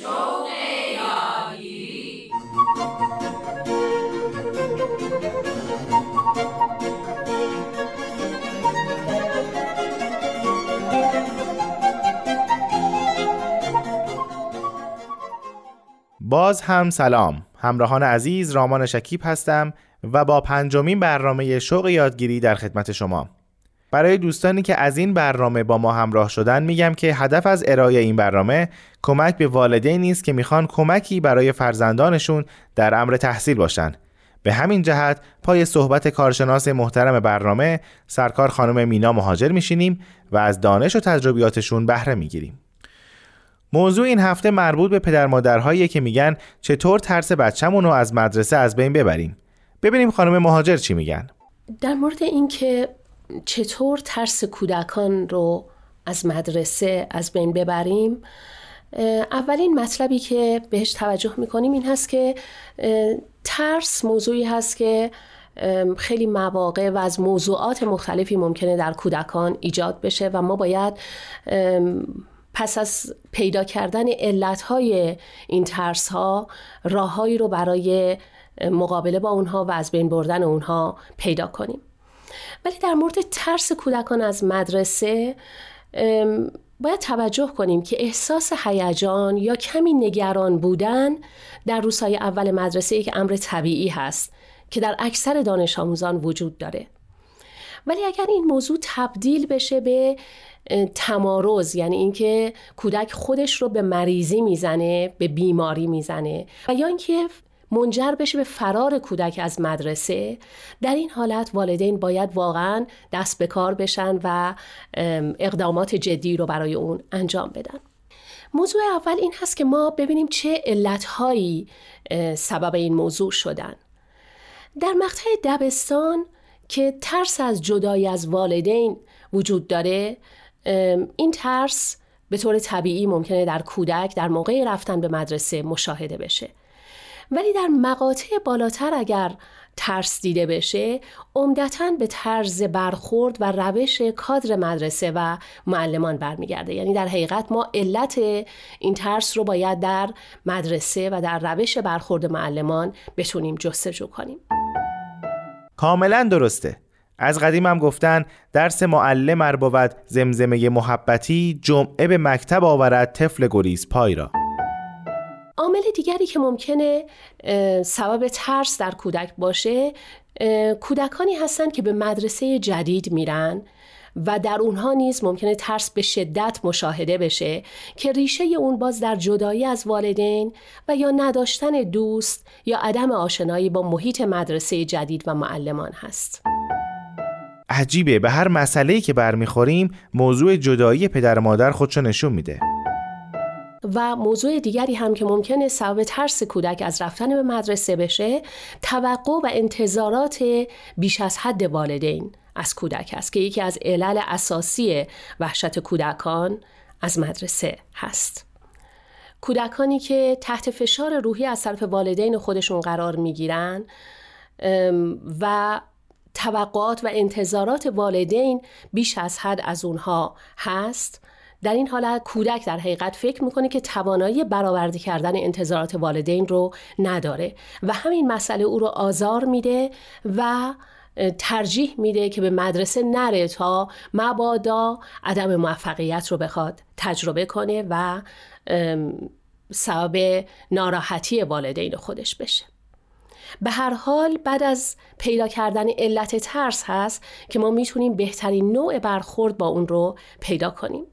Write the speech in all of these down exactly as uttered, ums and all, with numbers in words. شوق یادگیری. باز هم سلام همراهان عزیز، رامان شکیب هستم و با پنجمین برنامه شوق یادگیری در خدمت شما. برای دوستانی که از این برنامه با ما همراه شدن میگم که هدف از ارائه این برنامه کمک به والدینی است که میخوان کمکی برای فرزندانشون در امر تحصیل باشن. به همین جهت پای صحبت کارشناس محترم برنامه سرکار خانم مینا مهاجر میشینیم و از دانش و تجربیاتشون بهره میگیریم. موضوع این هفته مربوط به پدر مادرهایی که میگن چطور ترس بچه‌مون رو از مدرسه از بین ببریم. ببینیم خانم مهاجر چی میگن در مورد اینکه چطور ترس کودکان رو از مدرسه از بین ببریم. اولین مطلبی که بهش توجه میکنیم این هست که ترس موضوعی هست که خیلی مواقع و از موضوعات مختلفی ممکنه در کودکان ایجاد بشه و ما باید پس از پیدا کردن علتهای این ترس ها راههایی رو برای مقابله با اونها و از بین بردن اونها پیدا کنیم. ولی در مورد ترس کودکان از مدرسه باید توجه کنیم که احساس هیجان یا کمی نگران بودن در روزهای اول مدرسه یک امر طبیعی هست که در اکثر دانش آموزان وجود داره. ولی اگر این موضوع تبدیل بشه به تمارض، یعنی اینکه کودک خودش رو به مریضی میزنه، به بیماری میزنه و یا اینکه منجر بشه به فرار کودک از مدرسه، در این حالت والدین باید واقعا دست به کار بشن و اقدامات جدی رو برای اون انجام بدن. موضوع اول این هست که ما ببینیم چه علتهایی سبب این موضوع شدن. در مقطع دبستان که ترس از جدایی از والدین وجود داره، این ترس به طور طبیعی ممکنه در کودک در موقع رفتن به مدرسه مشاهده بشه. ولی در مقاطع بالاتر اگر ترس دیده بشه، عمدتاً به طرز برخورد و روش کادر مدرسه و معلمان برمیگرده. یعنی در حقیقت ما علت این ترس رو باید در مدرسه و در روش برخورد معلمان بتونیم جستجو کنیم. کاملاً درسته. از قدیم هم گفتن درس معلم ار بود زمزمه محبتی، جمعه به مکتب آورد طفل گریز پای را. عامل دیگری که ممکنه سبب ترس در کودک باشه، کودکانی هستن که به مدرسه جدید میرن و در اونها نیز ممکنه ترس به شدت مشاهده بشه که ریشه اون باز در جدایی از والدین و یا نداشتن دوست یا عدم آشنایی با محیط مدرسه جدید و معلمان هست. عجیبه، به هر مسئله‌ای که برمیخوریم موضوع جدایی پدر مادر خودشو نشون میده. و موضوع دیگری هم که ممکنه سبب ترس کودک از رفتن به مدرسه بشه، توقع و انتظارات بیش از حد والدین از کودک است که یکی از علل اساسی وحشت کودکان از مدرسه هست. کودکانی که تحت فشار روحی از طرف والدین خودشون قرار میگیرن و توقعات و انتظارات والدین بیش از حد از اونها هست، در این حالت کودک در حقیقت فکر میکنه که توانایی برآورده کردن انتظارات والدین رو نداره و همین مسئله او رو آزار میده و ترجیح میده که به مدرسه نره تا مبادا عدم موفقیت رو بخواد تجربه کنه و سبب ناراحتی والدین خودش بشه. به هر حال بعد از پیدا کردن علت ترس هست که ما میتونیم بهترین نوع برخورد با اون رو پیدا کنیم.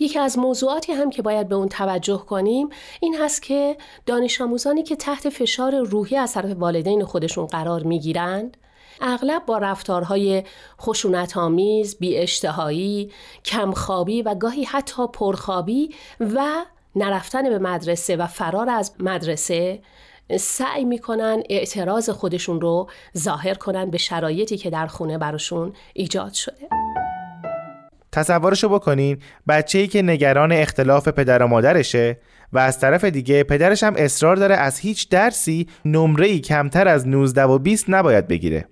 یکی از موضوعاتی هم که باید به اون توجه کنیم این هست که دانش آموزانی که تحت فشار روحی از طرف والدین خودشون قرار میگیرند، اغلب با رفتارهای خشونت‌آمیز، بی‌اشتهایی، کمخوابی و گاهی حتی پرخوابی و نرفتن به مدرسه و فرار از مدرسه سعی میکنن اعتراض خودشون رو ظاهر کنن به شرایطی که در خونه براشون ایجاد شده. تصورشو بکنین بچه‌ای که نگران اختلاف پدر و مادرشه و از طرف دیگه پدرش هم اصرار داره از هیچ درسی نمره‌ای کمتر از نوزده و بیست نباید بگیره.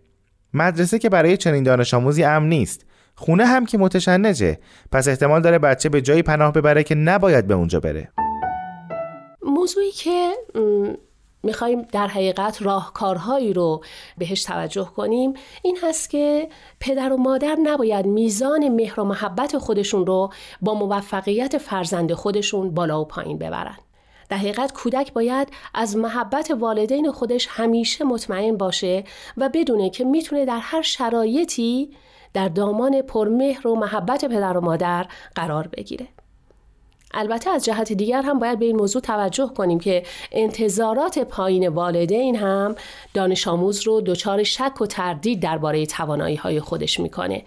مدرسه که برای چنین دانش آموزی امن نیست، خونه هم که متشنجه، پس احتمال داره بچه به جایی پناه ببره که نباید به اونجا بره. موضوعی که میخواییم در حقیقت راهکارهایی رو بهش توجه کنیم این هست که پدر و مادر نباید میزان مهر و محبت خودشون رو با موفقیت فرزند خودشون بالا و پایین ببرن. در حقیقت کودک باید از محبت والدین خودش همیشه مطمئن باشه و بدونه که میتونه در هر شرایطی در دامان پرمهر و محبت پدر و مادر قرار بگیره. البته از جهت دیگر هم باید به این موضوع توجه کنیم که انتظارات پایین والدین هم دانش آموز رو دچار شک و تردید درباره توانایی‌های خودش می‌کنه.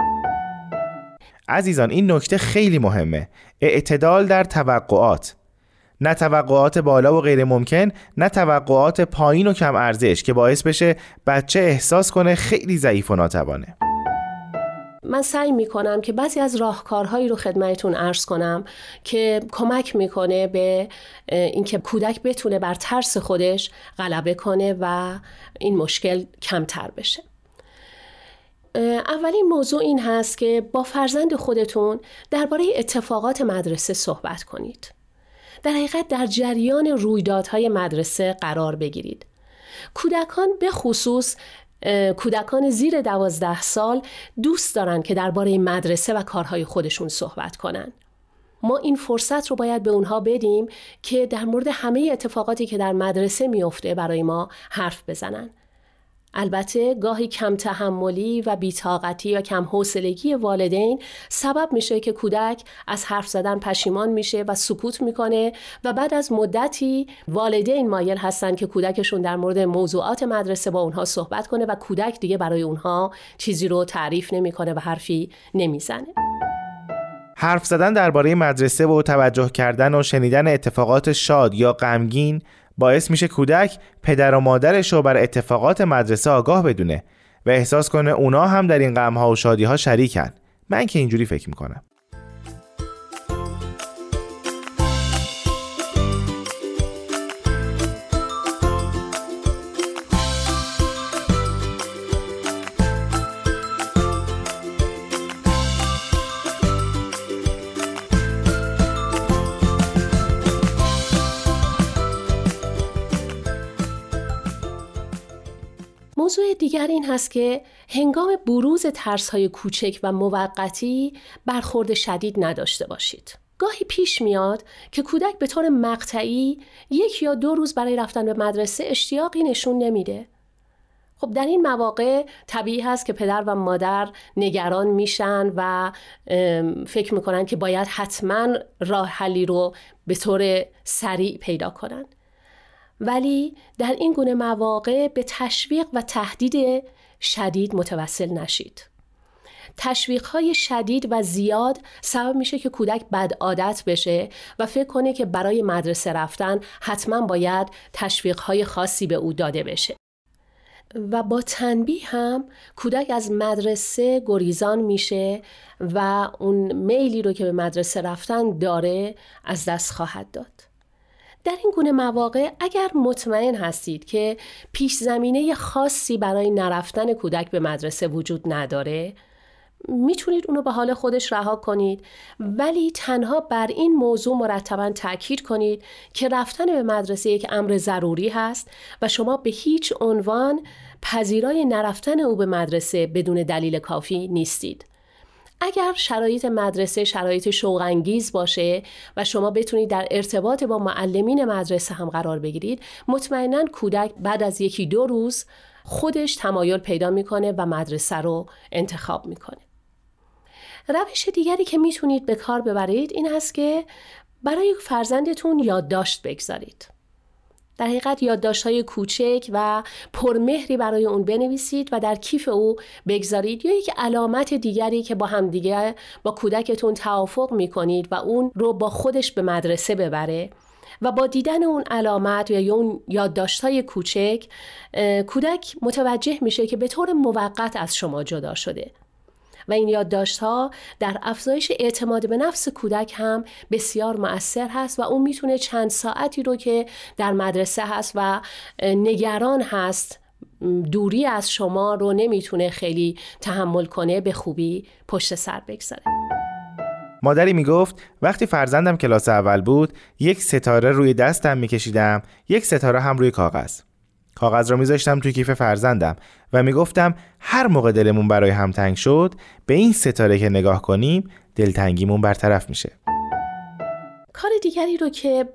عزیزان این نکته خیلی مهمه. اعتدال در توقعات. نه توقعات بالا و غیر ممکن، نه توقعات پایین و کم ارزش که باعث بشه بچه احساس کنه خیلی ضعیف و ناتوانه. من سعی میکنم که بعضی از راهکارهایی رو خدمتتون عرض کنم که کمک میکنه به اینکه کودک بتونه بر ترس خودش غلبه کنه و این مشکل کمتر بشه. اولین موضوع این هست که با فرزند خودتون درباره اتفاقات مدرسه صحبت کنید. در حقیقت در جریان رویدادهای مدرسه قرار بگیرید. کودکان به خصوص کودکان زیر دوازده سال دوست دارن که درباره مدرسه و کارهای خودشون صحبت کنن. ما این فرصت رو باید به اونها بدیم که در مورد همه اتفاقاتی که در مدرسه میفته برای ما حرف بزنن. البته گاهی کم تحملی و بی‌طاقتی یا کم حوصلگی والدین سبب میشه که کودک از حرف زدن پشیمان میشه و سکوت میکنه و بعد از مدتی والدین مایل هستن که کودکشون در مورد موضوعات مدرسه با اونها صحبت کنه و کودک دیگه برای اونها چیزی رو تعریف نمیکنه و حرفی نمیزنه. حرف زدن درباره مدرسه و توجه کردن و شنیدن اتفاقات شاد یا غمگین باعث میشه کودک پدر و مادرش رو بر اتفاقات مدرسه آگاه بدونه و احساس کنه اونا هم در این غم‌ها و شادی‌ها شریکن. من که اینجوری فکر میکنم. موضوع دیگر این هست که هنگام بروز ترس‌های کوچک و موقتی برخورد شدید نداشته باشید. گاهی پیش میاد که کودک به طور مقطعی یک یا دو روز برای رفتن به مدرسه اشتیاقی نشون نمیده. خب در این مواقع طبیعی هست که پدر و مادر نگران میشن و فکر میکنن که باید حتما راه حلی رو به طور سریع پیدا کنن. ولی در این گونه مواقع به تشویق و تهدید شدید متوسل نشید. تشویق‌های شدید و زیاد سبب میشه که کودک بد عادت بشه و فکر کنه که برای مدرسه رفتن حتما باید تشویق‌های خاصی به او داده بشه. و با تنبیه هم کودک از مدرسه گریزان میشه و اون میلی رو که به مدرسه رفتن داره از دست خواهد داد. در این گونه مواقع اگر مطمئن هستید که پیش زمینه خاصی برای نرفتن کودک به مدرسه وجود نداره، میتونید اونو به حال خودش رها کنید، ولی تنها بر این موضوع مرتباً تاکید کنید که رفتن به مدرسه یک امر ضروری هست و شما به هیچ عنوان پذیرای نرفتن او به مدرسه بدون دلیل کافی نیستید. اگر شرایط مدرسه شرایط شوق انگیز باشه و شما بتونید در ارتباط با معلمین مدرسه هم قرار بگیرید، مطمئناً کودک بعد از یکی دو روز خودش تمایل پیدا میکنه و مدرسه رو انتخاب میکنه. روش دیگری که میتونید به کار ببرید این هست که برای فرزندتون یادداشت بگذارید. در حقیقت یادداشت‌های کوچک و پرمهری برای اون بنویسید و در کیف او بگذارید یا یک علامت دیگری که با هم دیگه با کودکتون توافق می‌کنید و اون رو با خودش به مدرسه ببره و با دیدن اون علامت یا اون یادداشت‌های کوچک کودک متوجه میشه که به طور موقت از شما جدا شده و این یادداشت‌ها در افزایش اعتماد به نفس کودک هم بسیار مؤثر هست و اون میتونه چند ساعتی رو که در مدرسه هست و نگران هست، دوری از شما رو نمیتونه خیلی تحمل کنه، به خوبی پشت سر بگذاره. مادری میگفت وقتی فرزندم کلاس اول بود یک ستاره روی دستم میکشیدم، یک ستاره هم روی کاغذ. کاغذ رو میذاشتم توی کیف فرزندم و میگفتم هر موقع دلمون برای هم تنگ شد به این ستاره که نگاه کنیم دلتنگیمون برطرف میشه. کار دیگری رو که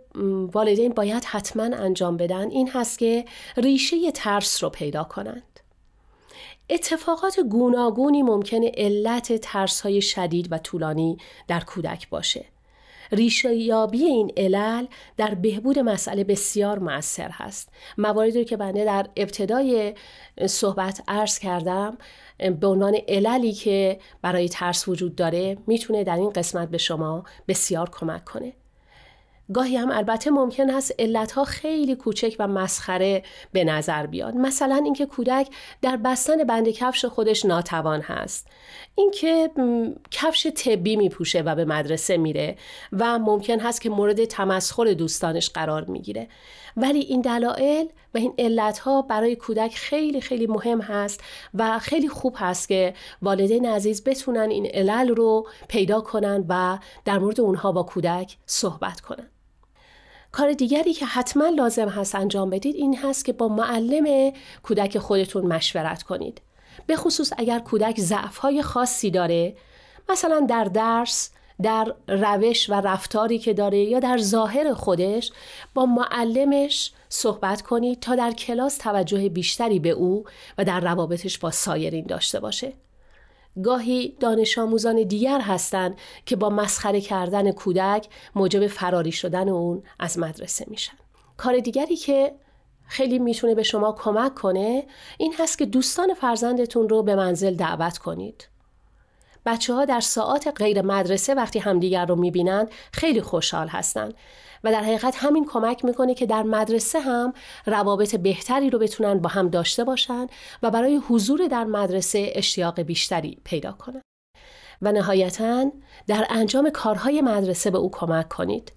والدین باید حتما انجام بدن این هست که ریشه ترس رو پیدا کنند. اتفاقات گوناگونی ممکنه علت ترس‌های شدید و طولانی در کودک باشه. ریشه یابی این علل در بهبود مسئله بسیار مؤثر هست. مواردی رو که بنده در ابتدای صحبت عرض کردم به عنوان عللی که برای ترس وجود داره میتونه در این قسمت به شما بسیار کمک کنه. گاهی هم البته ممکن هست علتها خیلی کوچک و مسخره به نظر بیاد. مثلا اینکه کودک در بستن بند کفش خودش ناتوان هست، اینکه کفش طبی میپوشه و به مدرسه میره و ممکن هست که مورد تمسخر دوستانش قرار میگیره. ولی این دلایل و این علتها برای کودک خیلی خیلی مهم هست و خیلی خوب هست که والدین عزیز بتونن این علل رو پیدا کنن و در مورد اونها با کودک صحبت کنن. کار دیگری که حتما لازم هست انجام بدید این هست که با معلم کودک خودتون مشورت کنید. به خصوص اگر کودک ضعف‌های خاصی داره، مثلا در درس، در روش و رفتاری که داره یا در ظاهر خودش، با معلمش صحبت کنید تا در کلاس توجه بیشتری به او و در روابطش با سایرین داشته باشه. گاهی دانش آموزان دیگر هستند که با مسخره کردن کودک موجب فراری شدن اون از مدرسه میشن. کار دیگری که خیلی میتونه به شما کمک کنه این هست که دوستان فرزندتون رو به منزل دعوت کنید. بچه ها در ساعات غیر مدرسه وقتی همدیگر رو میبینن خیلی خوشحال هستن و در حقیقت همین کمک میکنه که در مدرسه هم روابط بهتری رو بتونن با هم داشته باشن و برای حضور در مدرسه اشتیاق بیشتری پیدا کنن. و نهایتاً در انجام کارهای مدرسه به او کمک کنید.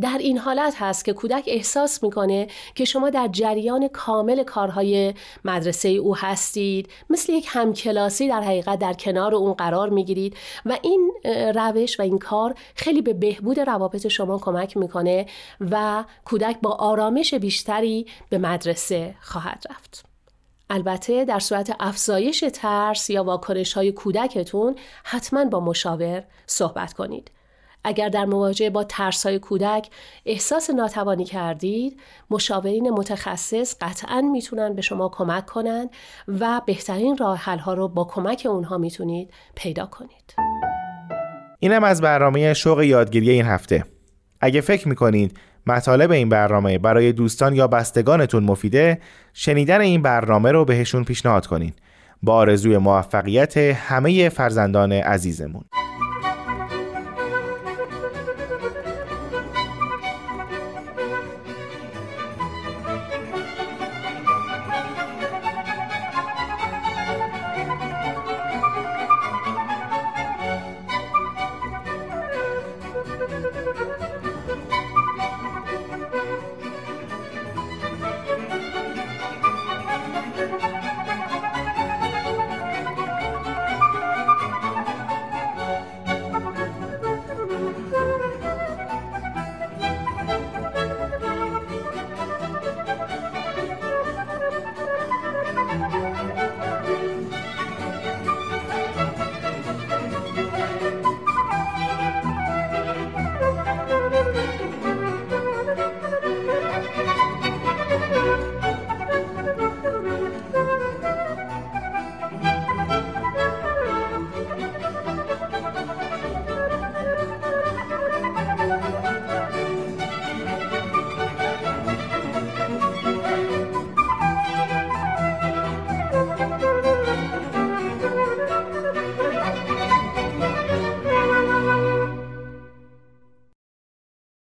در این حالت هست که کودک احساس میکنه که شما در جریان کامل کارهای مدرسه او هستید، مثل یک همکلاسی در حقیقت در کنار اون قرار میگیرید و این روش و این کار خیلی به بهبود روابط شما کمک میکنه و کودک با آرامش بیشتری به مدرسه خواهد رفت. البته در صورت افزایش ترس یا واکنش های کودکتون حتما با مشاور صحبت کنید. اگر در مواجهه با ترس‌های کودک احساس ناتوانی کردید، مشاورین متخصص قطعاً میتونن به شما کمک کنن و بهترین راه حل‌ها رو با کمک اونها میتونید پیدا کنید. اینم از برنامه شوق یادگیری این هفته. اگه فکر میکنید مطالب این برنامه برای دوستان یا بستگانتون مفیده، شنیدن این برنامه رو بهشون پیشنهاد کنین. با آرزوی موفقیت همه فرزندان عزیزمون. Thank you.